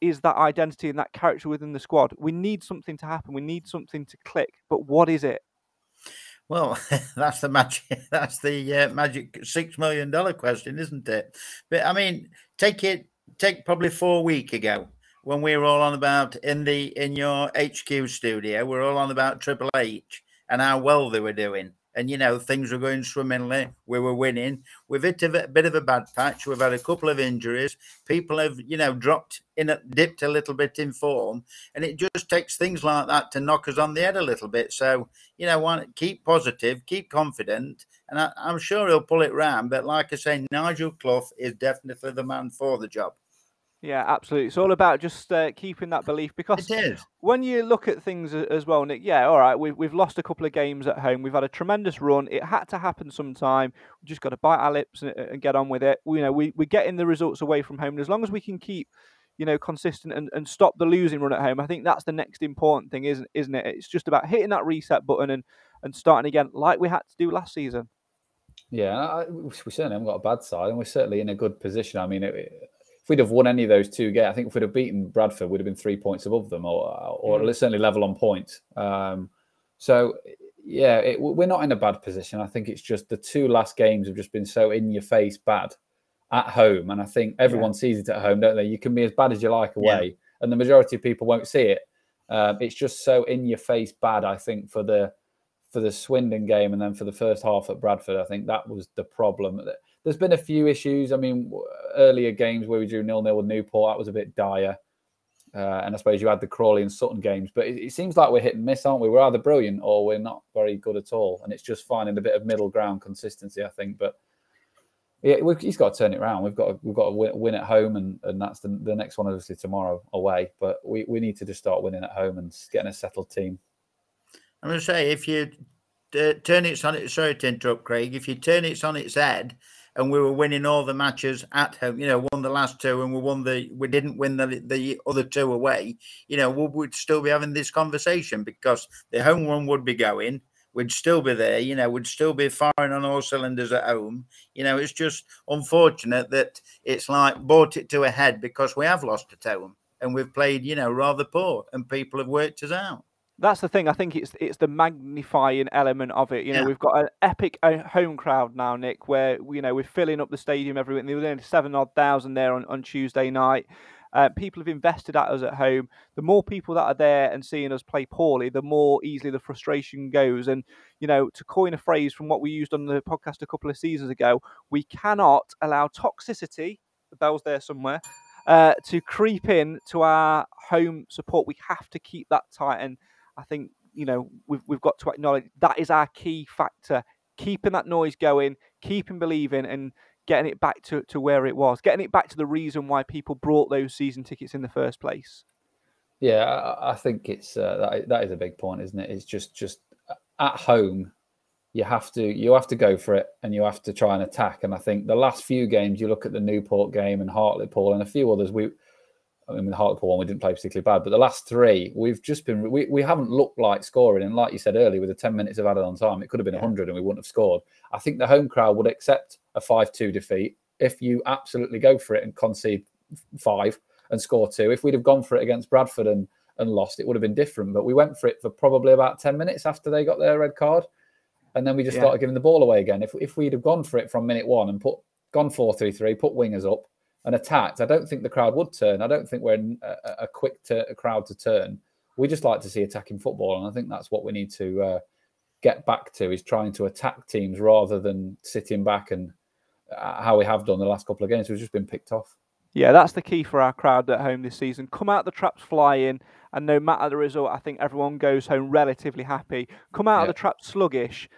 is that identity and that character within the squad. We need something to happen. We need something to click. But what is it? Well, that's the magic. That's the magic $6 million question, isn't it? But I mean, take probably 4 weeks ago when we were all on about in your HQ studio. We're all on about Triple H and how well they were doing. and, you know, things were going swimmingly. We were winning. We've hit a bit of a bad patch. We've had a couple of injuries. People have, you know, dipped a little bit in form. And it just takes things like that to knock us on the head a little bit. So, you know, keep positive, keep confident. And I'm sure he'll pull it round. But like I say, Nigel Clough is definitely the man for the job. Yeah, absolutely. It's all about just keeping that belief, because when you look at things as well, Nick, yeah, all right, we've lost a couple of games at home. We've had a tremendous run. It had to happen sometime. We've just got to bite our lips and get on with it. You know, we're getting the results away from home. And as long as we can keep, you know, consistent and stop the losing run at home, I think that's the next important thing, isn't it? It's just about hitting that reset button and starting again like we had to do last season. Yeah, we certainly haven't got a bad side, and we're certainly in a good position. I mean, if we'd have won any of those two games, I think if we'd have beaten Bradford, we'd have been 3 points above them, or certainly level on points. We're not in a bad position. I think it's just the two last games have just been so in your face bad at home, and I think everyone sees it at home, don't they? You can be as bad as you like away, and the majority of people won't see it. It's just so in your face bad. I think for the Swindon game, and then for the first half at Bradford, I think that was the problem. There's been a few issues. I mean, earlier games where we drew 0-0 with Newport, that was a bit dire. And I suppose you had the Crawley and Sutton games. But it seems like we're hit and miss, aren't we? We're either brilliant or we're not very good at all. And it's just finding a bit of middle ground consistency, I think. But yeah, he's got to turn it around. We've got to win at home, and that's the next one, obviously, tomorrow away. But we need to just start winning at home and getting a settled team. I'm going to say, if you turn it on its... Sorry to interrupt, Craig. If you turn it on its head... And we were winning all the matches at home, you know, won the last two, and we didn't win the other two away, you know, we'd still be having this conversation, because the home one would be going, we'd still be there, you know, we'd still be firing on all cylinders at home. You know, it's just unfortunate that it's like brought it to a head, because we have lost at home and we've played, you know, rather poor, and people have worked us out. That's the thing. I think it's the magnifying element of it. You know, we've got an epic home crowd now, Nick, where, you know, we're filling up the stadium every week. There were only 7,000 there on Tuesday night. People have invested at us at home. The more people that are there and seeing us play poorly, the more easily the frustration goes. And, you know, to coin a phrase from what we used on the podcast a couple of seasons ago, we cannot allow toxicity, the bell's there somewhere, to creep in to our home support. We have to keep that tight, and I think, you know, we've got to acknowledge that is our key factor, keeping that noise going, keeping believing, and getting it back to where it was, getting it back to the reason why people brought those season tickets in the first place. Yeah, I think it's that is a big point, isn't it? It's just at home, you have to go for it, and you have to try and attack. And I think the last few games, you look at the Newport game and Hartlepool and a few others, the Hartlepool one, we didn't play particularly bad, but the last three, we've just been... We haven't looked like scoring, and like you said earlier, with the 10 minutes of added on time, it could have been 100 and we wouldn't have scored. I think the home crowd would accept a 5-2 defeat if you absolutely go for it and concede 5 and score 2. If we'd have gone for it against Bradford and lost, it would have been different, but we went for it for probably about 10 minutes after they got their red card, and then we just started giving the ball away again. If we'd have gone for it from minute one and gone 4-3-3, put wingers up, and attacked, I don't think the crowd would turn. I don't think we're in a quick crowd to turn. We just like to see attacking football, and I think that's what we need to get back to, is trying to attack teams rather than sitting back, and how we have done the last couple of games. We've just been picked off. Yeah, that's the key for our crowd at home this season. Come out the traps flying, and no matter the result, I think everyone goes home relatively happy. Come out of the traps sluggish,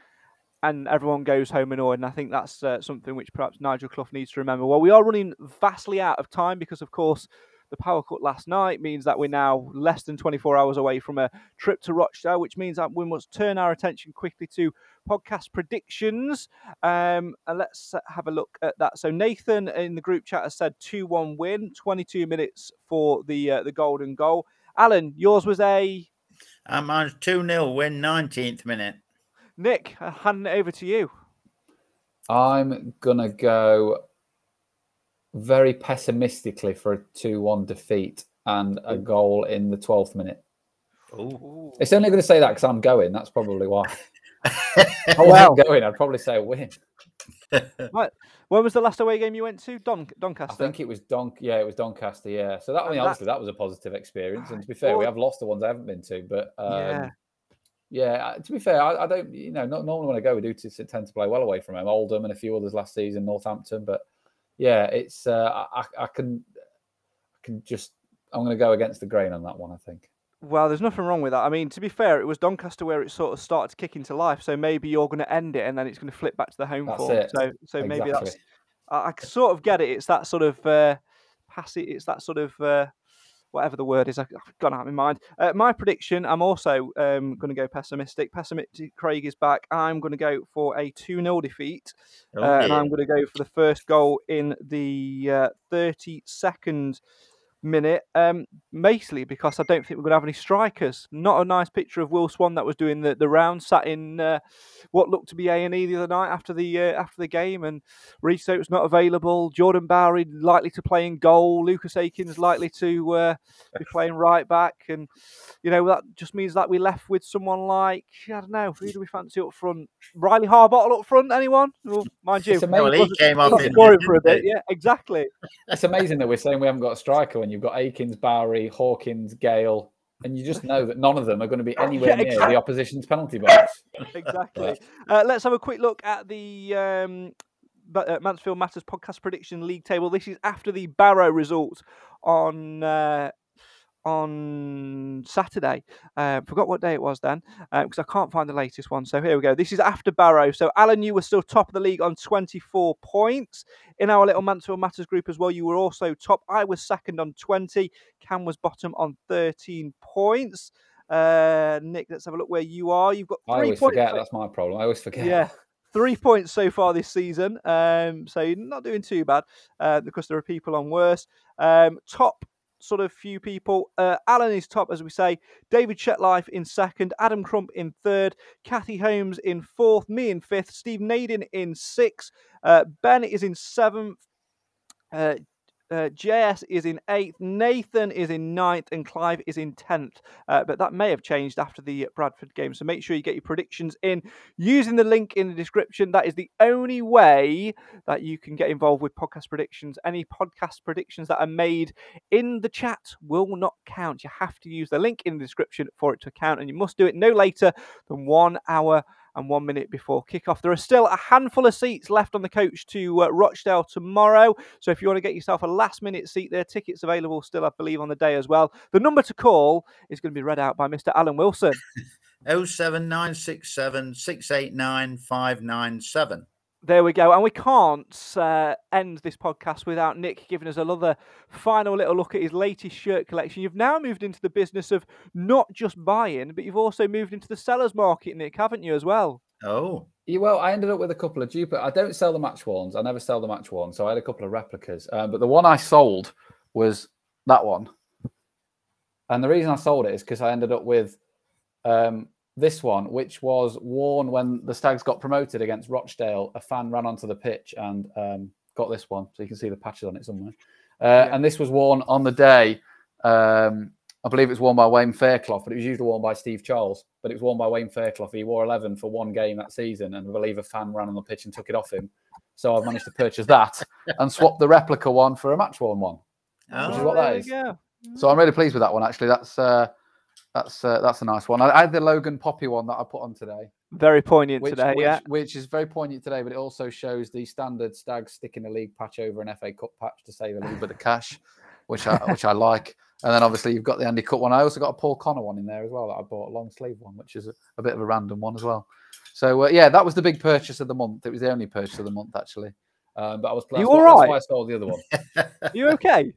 and everyone goes home annoyed. And I think that's something which perhaps Nigel Clough needs to remember. Well, we are running vastly out of time, because, of course, the power cut last night means that we're now less than 24 hours away from a trip to Rochdale, which means that we must turn our attention quickly to podcast predictions. And let's have a look at that. So Nathan in the group chat has said 2-1 win, 22 minutes for the golden goal. Alan, yours was a... Mine's 2-0 win, 19th minute. Nick, I'll hand it over to you. I'm going to go very pessimistically for a 2-1 defeat and a goal in the 12th minute. Ooh. It's only going to say that because I'm going. That's probably why. I'd probably say a win. Right. When was the last away game you went to? Doncaster? I think it was Doncaster, yeah. So that, I mean, obviously, that was a positive experience. And to be fair, we have lost the ones I haven't been to, but... Yeah, to be fair, I don't, you know, not normally when I go, we do tend to play well away from home. Oldham and a few others last season, Northampton, but yeah, it's I'm going to go against the grain on that one, I think. Well, there's nothing wrong with that. I mean, to be fair, it was Doncaster where it sort of started to kick into life. So maybe you're going to end it, and then it's going to flip back to the home form. So maybe exactly. That's. I sort of get it. It's that sort of passy. It's that sort of whatever the word is. I've gone out of my mind. My prediction. I'm also going to go pessimistic. Pessimistic. Craig is back. I'm going to go for a 2-0 defeat, and I'm going to go for the first goal in the 32nd. Minute, basically because I don't think we're going to have any strikers. Not a nice picture of Will Swan that was doing the round, sat in what looked to be A&E the other night after the game, and Reese Oaks not available. Jordan Bowery likely to play in goal. Lucas Aikins likely to be playing right back, and you know that just means that we're left with someone like I don't know who do we fancy up front? Riley Harbottle up front? Anyone? Well, mind you, well, he came up in for a bit. Yeah, exactly. It's amazing that we're saying we haven't got a striker when you've got Aikins, Bowery, Hawkins, Gale, and you just know that none of them are going to be anywhere near the opposition's penalty box. Exactly. Let's have a quick look at the Mansfield Matters podcast prediction league table. This is after the Barrow result on Saturday. Forgot what day it was then, because I can't find the latest one. So here we go. This is after Barrow. So Alan, you were still top of the league on 24 points. In our little Mansfield Matters group as well, you were also top. I was second on 20. Cam was bottom on 13 points. Nick, let's have a look where you are. You've got 3 points. I always forget. That's my problem. I always forget. Yeah. 3 points so far this season. So you're not doing too bad, because there are people on worse. Top sort of few people. Alan is top, as we say. David Shetlife in second. Adam Crump in third. Cathy Holmes in fourth. Me in fifth. Steve Naden in sixth. Ben is in seventh. JS is in eighth. Nathan is in ninth. And Clive is in 10th. But that may have changed after the Bradford game. So make sure you get your predictions in using the link in the description. That is the only way that you can get involved with podcast predictions. Any podcast predictions that are made in the chat will not count. You have to use the link in the description for it to count. And you must do it no later than 1 hour and 1 minute before kickoff. There are still a handful of seats left on the coach to Rochdale tomorrow. So if you want to get yourself a last-minute seat there, tickets available still, I believe, on the day as well. The number to call is going to be read out by Mr. Alan Wilson. 07967 689 597. There we go. And we can't end this podcast without Nick giving us another final little look at his latest shirt collection. You've now moved into the business of not just buying, but you've also moved into the seller's market, Nick, haven't you, as well? Oh. Yeah, well, I ended up with a couple of dupes. I don't sell the match ones. I never sell the match ones. So I had a couple of replicas. But the one I sold was that one. And the reason I sold it is because I ended up with this one, which was worn when the Stags got promoted against Rochdale. A fan ran onto the pitch and got this one. So you can see the patches on it somewhere. And this was worn on the day. I believe it was worn by Wayne Fairclough, but it was usually worn by Steve Charles. But it was worn by Wayne Fairclough. He wore 11 for one game that season, and I believe a fan ran on the pitch and took it off him. So I've managed to purchase that and swap the replica one for a match-worn one, which is what that is. Yeah. So I'm really pleased with that one, actually. That's a nice one. I had the Logan Poppy one that I put on today. Very poignant today, yeah. Which is very poignant today, but it also shows the standard Stags sticking a league patch over an FA Cup patch to save a little bit of cash, which I like. And then obviously you've got the Andy Cook one. I also got a Paul Connor one in there as well that I bought, a long sleeve one, which is a bit of a random one as well. So that was the big purchase of the month. It was the only purchase of the month, actually. But I was playing. You all right? That's why I sold the other one. You okay?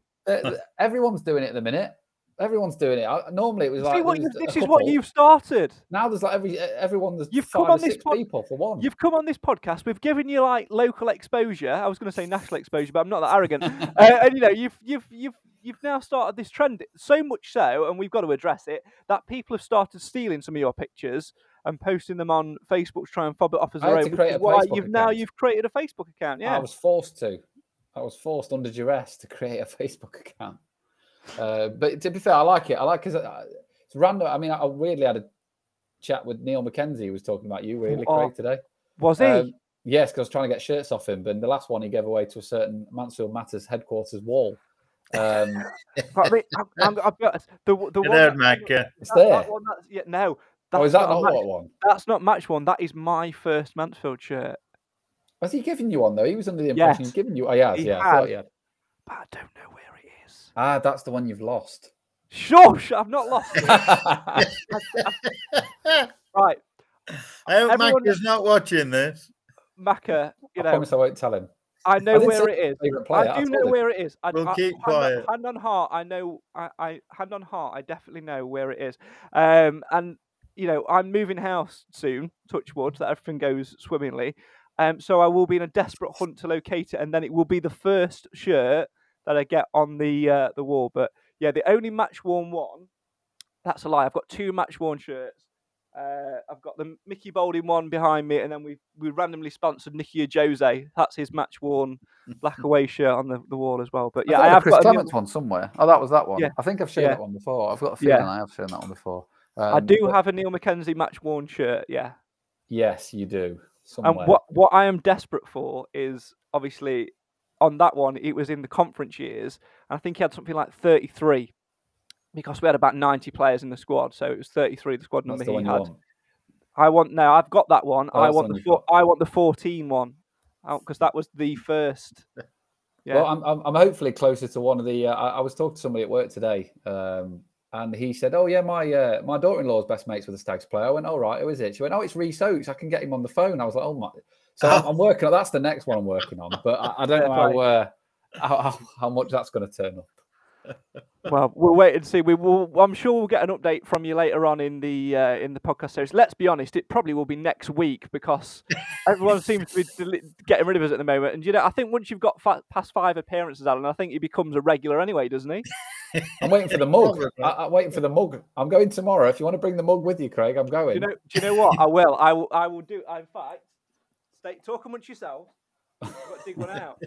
Everyone's doing it at the minute. Everyone's doing it. Normally it was like... This is what you've started. Now there's like everyone... There's you've come on this people for one. You've come on this podcast. We've given you like local exposure. I was going to say national exposure, but I'm not that arrogant. And you've now started this trend. So much so, and we've got to address it, that people have started stealing some of your pictures and posting them on Facebook to try and fob it off as their own. You've created a Facebook account. Yeah, I was forced under duress to create a Facebook account. But to be fair, I like it. I like because it's random. I mean, I weirdly had a chat with Neil McKenzie, who was talking about you, really, Craig, today. Was he? Yes, because I was trying to get shirts off him. But the last one he gave away to a certain Mansfield Matters headquarters wall. I've got the one. It's there. That one, yeah, no. Oh, is that not what one? That's not match one. That is my first Mansfield shirt. Has he given you one, though? He was under the impression he's given you... Oh, yes, he had. I thought he had. But I don't know where it is. Ah, that's the one you've lost. Shush! I've not lost it. Right. I hope Macca's not watching this. Macca, I promise I won't tell him. I know where it is. I do know where it is. We'll keep quiet. Hand on heart, I know. Hand on heart, I definitely know where it is. And, you know, I'm moving house soon, touch wood, so that everything goes swimmingly. So I will be in a desperate hunt to locate it, and then it will be the first shirt that I get on the wall. But yeah, the only match worn one. That's a lie. I've got two match worn shirts. I've got the Mickey Boulding one behind me, and then we randomly sponsored Nicky Jose. That's his match worn black away shirt on the wall as well. But yeah, I have got Chris Clements one somewhere. Oh, that was that one. Yeah. I think I've shown that one before. I've got a feeling I have shown that one before. I do have a Neil McKenzie match worn shirt. Yeah. Yes, you do. Somewhere. And what I am desperate for is, obviously, on that one, it was in the conference years. And I think he had something like 33, because we had about 90 players in the squad. So it was 33, the squad number he had. I've got that one. Oh, I want the 14 one, because that was the first. Yeah. Well, I'm hopefully closer to one of the... I was talking to somebody at work today, and he said, "Oh yeah, my daughter-in-law's best mates with a Stags player." I went, "All right, who is it?" She went, "Oh, it's Reese Oaks. I can get him on the phone." I was like, "Oh my!" So I'm working on. That's the next one I'm working on, but I don't know how much that's going to turn up. Well, we'll wait and see. We will. I'm sure we'll get an update from you later on in the podcast series. Let's be honest; it probably will be next week, because everyone seems to be getting rid of us at the moment. And I think once you've got past 5 appearances, Alan, I think he becomes a regular anyway, doesn't he? I'm waiting for the mug. I'm waiting for the mug. I'm going tomorrow. If you want to bring the mug with you, Craig, I'm going. Do you know what? I will. I will do. In fact, stay talking amongst yourself. I've got to dig one out.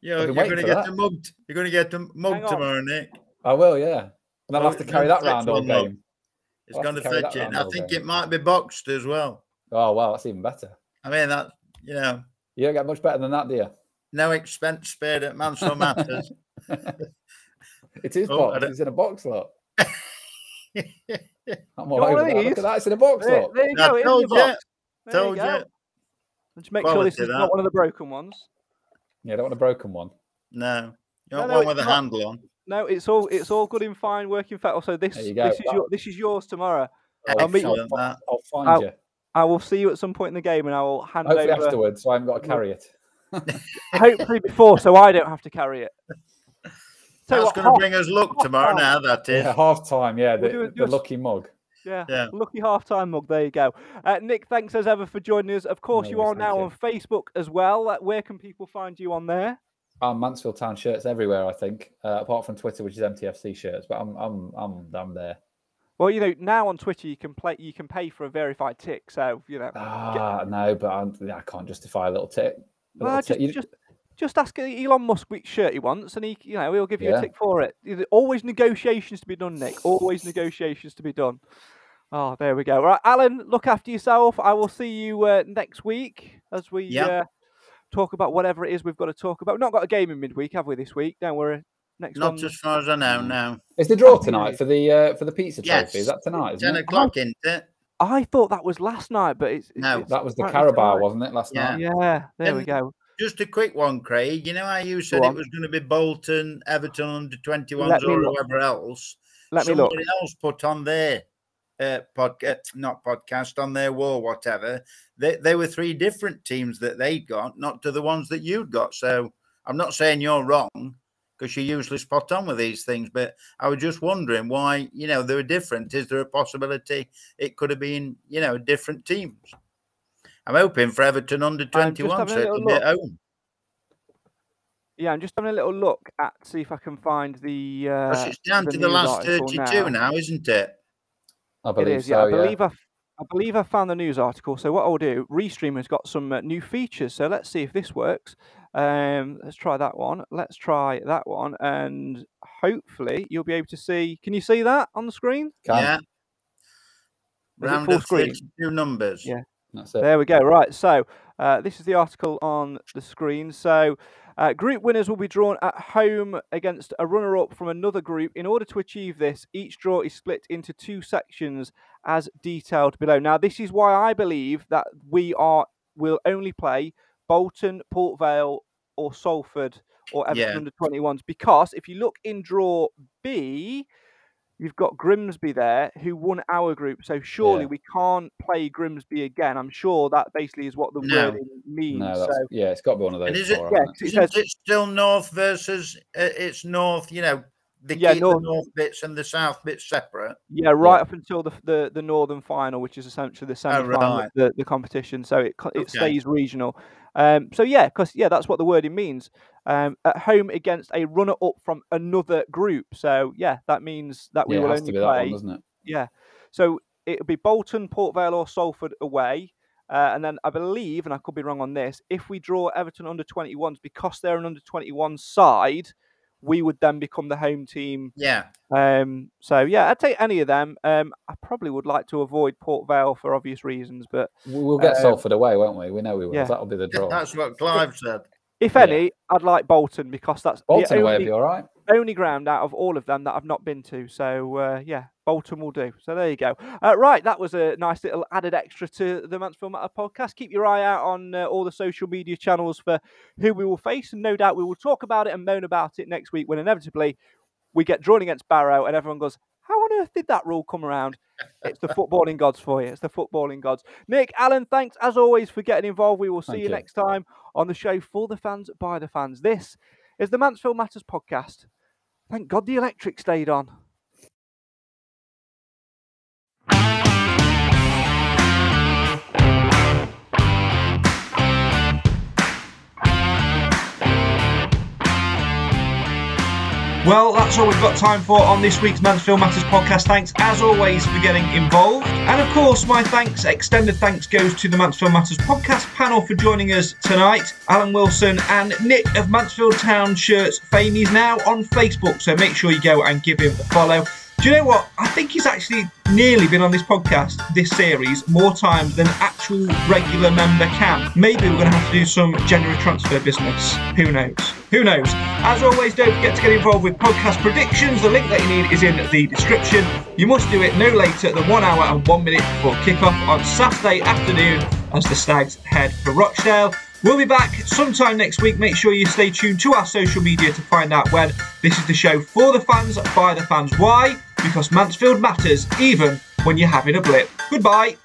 You're going to get the mug. You're going to get the mug tomorrow, Nick. I will. Yeah. And I'll have to carry that round all game. It's going to fetch it. I think it might be boxed as well. Oh wow, that's even better. I mean, you don't get much better than that, do you? No expense spared at Mansfield Matters. It is boxed. It's in a box lot. I'm all over that. Look at that. It's in a box lot. There you go. It's in a box. Told you. Just make sure this is not one of the broken ones. Yeah, I don't want a broken one. No. You want one with a handle on. No, it's all good and fine, working fat. Also, this is yours tomorrow. I'll meet you. I'll find you. I will see you at some point in the game, and I will hand over. Hopefully afterwards, so I haven't got to carry it. Hopefully before, so I don't have to carry it. That's going to bring us luck tomorrow. Now that is half time. Yeah, the lucky mug. Yeah, lucky half time mug. There you go. Nick, thanks as ever for joining us. Of course, you are now on Facebook as well. Where can people find you on there? I'm Mansfield Town shirts everywhere, I think, apart from Twitter, which is MTFC shirts. But I'm there. Well, now on Twitter you can pay for a verified tick. So no, but I can't justify a little tick. Just ask Elon Musk which shirt he wants, and he'll give you a tick for it. Always negotiations to be done, Nick. Always negotiations to be done. Oh, there we go. Right, Alan, look after yourself. I will see you next week as we talk about whatever it is we've got to talk about. We've not got a game in midweek, have we, this week? Don't worry. Not as far as I know, no. It's the draw tonight for the pizza trophy. Is that tonight? 10 o'clock, isn't it? I thought that was last night, but no, that was the Carabao, wasn't it, last night? Yeah, there we go. Just a quick one, Craig. You know how you said it was going to be Bolton, Everton under 21s, or whoever else. Somebody else put on their podcast on their wall, whatever. They were 3 different teams that they'd got, not to the ones that you'd got. So I'm not saying you're wrong, because you're usually spot on with these things. But I was just wondering why they were different. Is there a possibility it could have been different teams? I'm hoping for Everton under 21, so it'll be at home. Yeah, I'm just having a little look at see if I can find the. It's down to the last 32 now, isn't it? I believe it is. So, I believe I found the news article. So what I'll do, Restream has got some new features. So let's see if this works. Let's try that one. Let's try that one, and hopefully you'll be able to see. Can you see that on the screen? Yeah. Round of 32 numbers. Yeah. That's it. There we go. Right. So this is the article on the screen. So Group winners will be drawn at home against a runner-up from another group. In order to achieve this, each draw is split into two sections as detailed below. Now, this is why I believe that will only play Bolton, Port Vale or Salford or Everton under 21s, because if you look in draw B, you've got Grimsby there, who won our group. So surely we can't play Grimsby again. I'm sure that basically is what the word means. Yeah, it's got to be one of those. And is it still North versus it's North, you know, they keep the North bits and the South bits separate? Yeah, up until the Northern final, which is essentially the semi-final of the competition. So it stays regional. That's what the wording means. At home against a runner-up from another group. So, that means that we will only play. That one, doesn't it? Yeah. So it'll be Bolton, Port Vale or Salford away. And then I believe, and I could be wrong on this, if we draw Everton under 21s, because they're an under 21 side, we would then become the home team. Yeah. I'd take any of them. I probably would like to avoid Port Vale for obvious reasons, but we'll get Salford away, won't we? We know we will. Yeah. That'll be the draw. That's what Clive said. If any, I'd like Bolton, because that's Bolton away would be all right. Only ground out of all of them that I've not been to. So, Bolton will do. So there you go. Right, that was a nice little added extra to the Mansfield Matter podcast. Keep your eye out on all the social media channels for who we will face. And no doubt we will talk about it and moan about it next week when inevitably we get drawn against Barrow and everyone goes, how on earth did that rule come around? It's the footballing gods for you. It's the footballing gods. Nick, Alan, thanks as always for getting involved. We will see you next time on the show for the fans, by the fans. This is the Mansfield Matters podcast. Thank God the electric stayed on. Well, that's all we've got time for on this week's Mansfield Matters podcast. Thanks, as always, for getting involved. And, of course, my extended thanks goes to the Mansfield Matters podcast panel for joining us tonight. Alan Wilson and Nick of Mansfield Town Shirts fame. He's now on Facebook, so make sure you go and give him a follow. Do you know what? I think he's actually nearly been on this podcast, this series, more times than an actual regular member can. Maybe we're going to have to do some January transfer business. Who knows? Who knows? As always, don't forget to get involved with podcast predictions. The link that you need is in the description. You must do it no later than 1 hour and 1 minute before kickoff on Saturday afternoon as the Stags head for Rochdale. We'll be back sometime next week. Make sure you stay tuned to our social media to find out when. This is the show for the fans, by the fans. Why? Because Mansfield matters, even when you're having a blip. Goodbye.